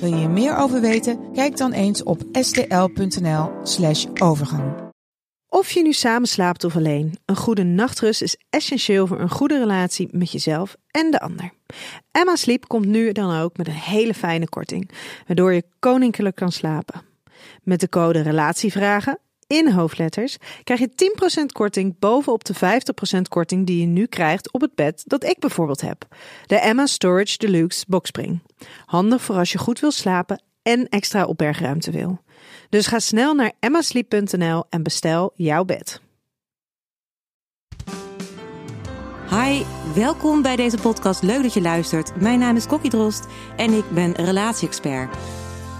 Wil je hier meer over weten? Kijk dan eens op stl.nl/overgang. Of je nu samen slaapt of alleen, een goede nachtrust is essentieel voor een goede relatie met jezelf en de ander. Emma Sleep komt nu dan ook met een hele fijne korting, waardoor je koninklijk kan slapen. Met de code RELATIEVRAGEN in hoofdletters krijg je 10% korting bovenop de 50% korting die je nu krijgt op het bed dat ik bijvoorbeeld heb. De Emma Storage Deluxe Boxspring. Handig voor als je goed wil slapen en extra opbergruimte wil. Dus ga snel naar emmasleep.nl en bestel jouw bed. Hi, welkom bij deze podcast. Leuk dat je luistert. Mijn naam is Kokkie Drost en ik ben relatie-expert.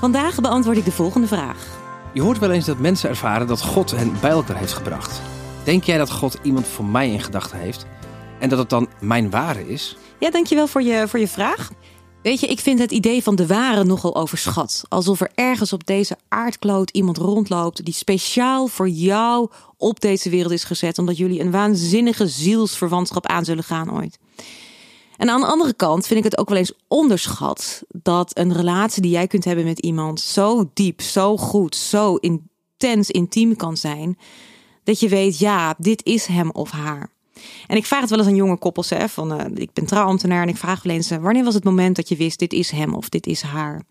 Vandaag beantwoord ik de volgende vraag. Je hoort wel eens dat mensen ervaren dat God hen bij elkaar heeft gebracht. Denk jij dat God iemand voor mij in gedachten heeft? En dat het dan mijn ware is? Ja, dankjewel voor je vraag. Weet je, ik vind het idee van de ware nogal overschat. Alsof er ergens op deze aardkloot iemand rondloopt die speciaal voor jou op deze wereld is gezet, omdat jullie een waanzinnige zielsverwantschap aan zullen gaan ooit. En aan de andere kant vind ik het ook wel eens onderschat dat een relatie die jij kunt hebben met iemand zo diep, zo goed, zo intens, intiem kan zijn, dat je weet, ja, dit is hem of haar. En ik vraag het wel eens aan jonge koppels, hè, van ik ben trouwambtenaar en ik vraag wel eens, wanneer was het moment dat je wist, dit is hem of dit is haar?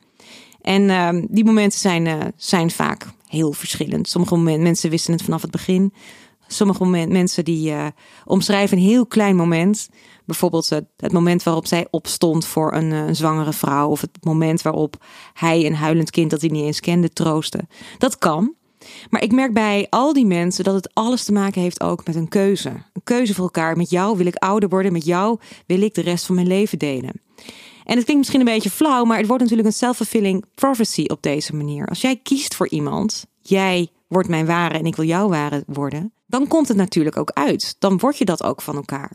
En die momenten zijn vaak heel verschillend. Sommige mensen wisten het vanaf het begin. Sommige mensen die omschrijven een heel klein moment. Bijvoorbeeld het moment waarop zij opstond voor een zwangere vrouw. Of het moment waarop hij een huilend kind dat hij niet eens kende troostte. Dat kan. Maar ik merk bij al die mensen dat het alles te maken heeft ook met een keuze. Een keuze voor elkaar. Met jou wil ik ouder worden. Met jou wil ik de rest van mijn leven delen. En het klinkt misschien een beetje flauw. Maar het wordt natuurlijk een self-fulfilling prophecy op deze manier. Als jij kiest voor iemand. Jij wordt mijn ware en ik wil jouw ware worden. Dan komt het natuurlijk ook uit. Dan word je dat ook van elkaar.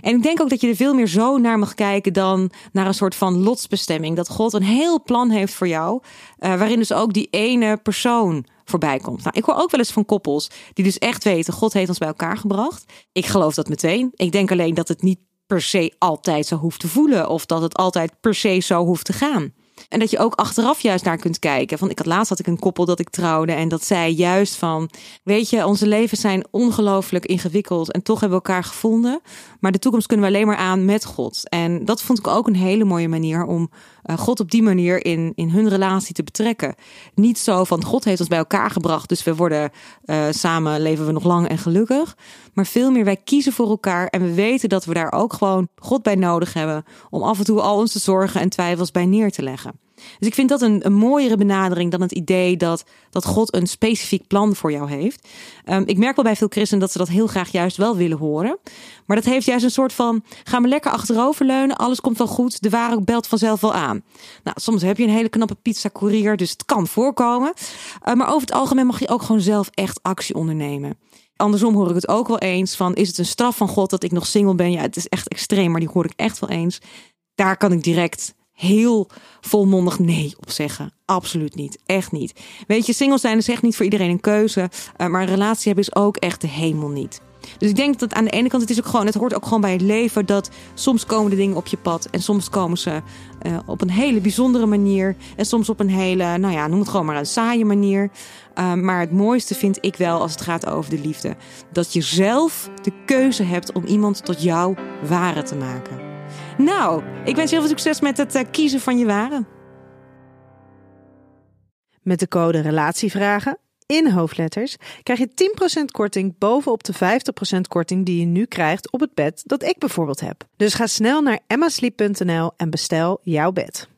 En ik denk ook dat je er veel meer zo naar mag kijken dan naar een soort van lotsbestemming. Dat God een heel plan heeft voor jou, waarin dus ook die ene persoon voorbij komt. Nou, ik hoor ook wel eens van koppels die dus echt weten, God heeft ons bij elkaar gebracht. Ik geloof dat meteen. Ik denk alleen dat het niet per se altijd zo hoeft te voelen of dat het altijd per se zo hoeft te gaan. En dat je ook achteraf juist naar kunt kijken. Want laatst had ik een koppel dat ik trouwde. En dat zei juist van, weet je, onze levens zijn ongelooflijk ingewikkeld. En toch hebben we elkaar gevonden. Maar de toekomst kunnen we alleen maar aan met God. En dat vond ik ook een hele mooie manier om God op die manier in hun relatie te betrekken. Niet zo van, God heeft ons bij elkaar gebracht. Dus we worden samen, leven we nog lang en gelukkig. Maar veel meer, wij kiezen voor elkaar. En we weten dat we daar ook gewoon God bij nodig hebben. Om af en toe al onze zorgen en twijfels bij neer te leggen. Dus ik vind dat een mooiere benadering dan het idee dat God een specifiek plan voor jou heeft. Ik merk wel bij veel christenen dat ze dat heel graag juist wel willen horen. Maar dat heeft juist een soort van, ga maar lekker achteroverleunen, alles komt wel goed, de ware belt vanzelf wel aan. Nou, soms heb je een hele knappe pizzacourier, dus het kan voorkomen. Maar over het algemeen mag je ook gewoon zelf echt actie ondernemen. Andersom hoor ik het ook wel eens van, is het een straf van God dat ik nog single ben? Ja, het is echt extreem, maar die hoor ik echt wel eens. Daar kan ik direct heel volmondig nee op zeggen. Absoluut niet. Echt niet. Weet je, single zijn is echt niet voor iedereen een keuze. Maar een relatie hebben is ook echt de hemel niet. Dus ik denk dat aan de ene kant, het hoort ook gewoon bij het leven, dat soms komen de dingen op je pad en soms komen ze op een hele bijzondere manier en soms op een hele, noem het gewoon maar een saaie manier. Maar het mooiste vind ik wel als het gaat over de liefde. Dat je zelf de keuze hebt om iemand tot jouw ware te maken. Nou, ik wens je heel veel succes met het kiezen van je ware. Met de code RELATIEVRAGEN in hoofdletters krijg je 10% korting bovenop de 50% korting die je nu krijgt op het bed dat ik bijvoorbeeld heb. Dus ga snel naar emmasleep.nl en bestel jouw bed.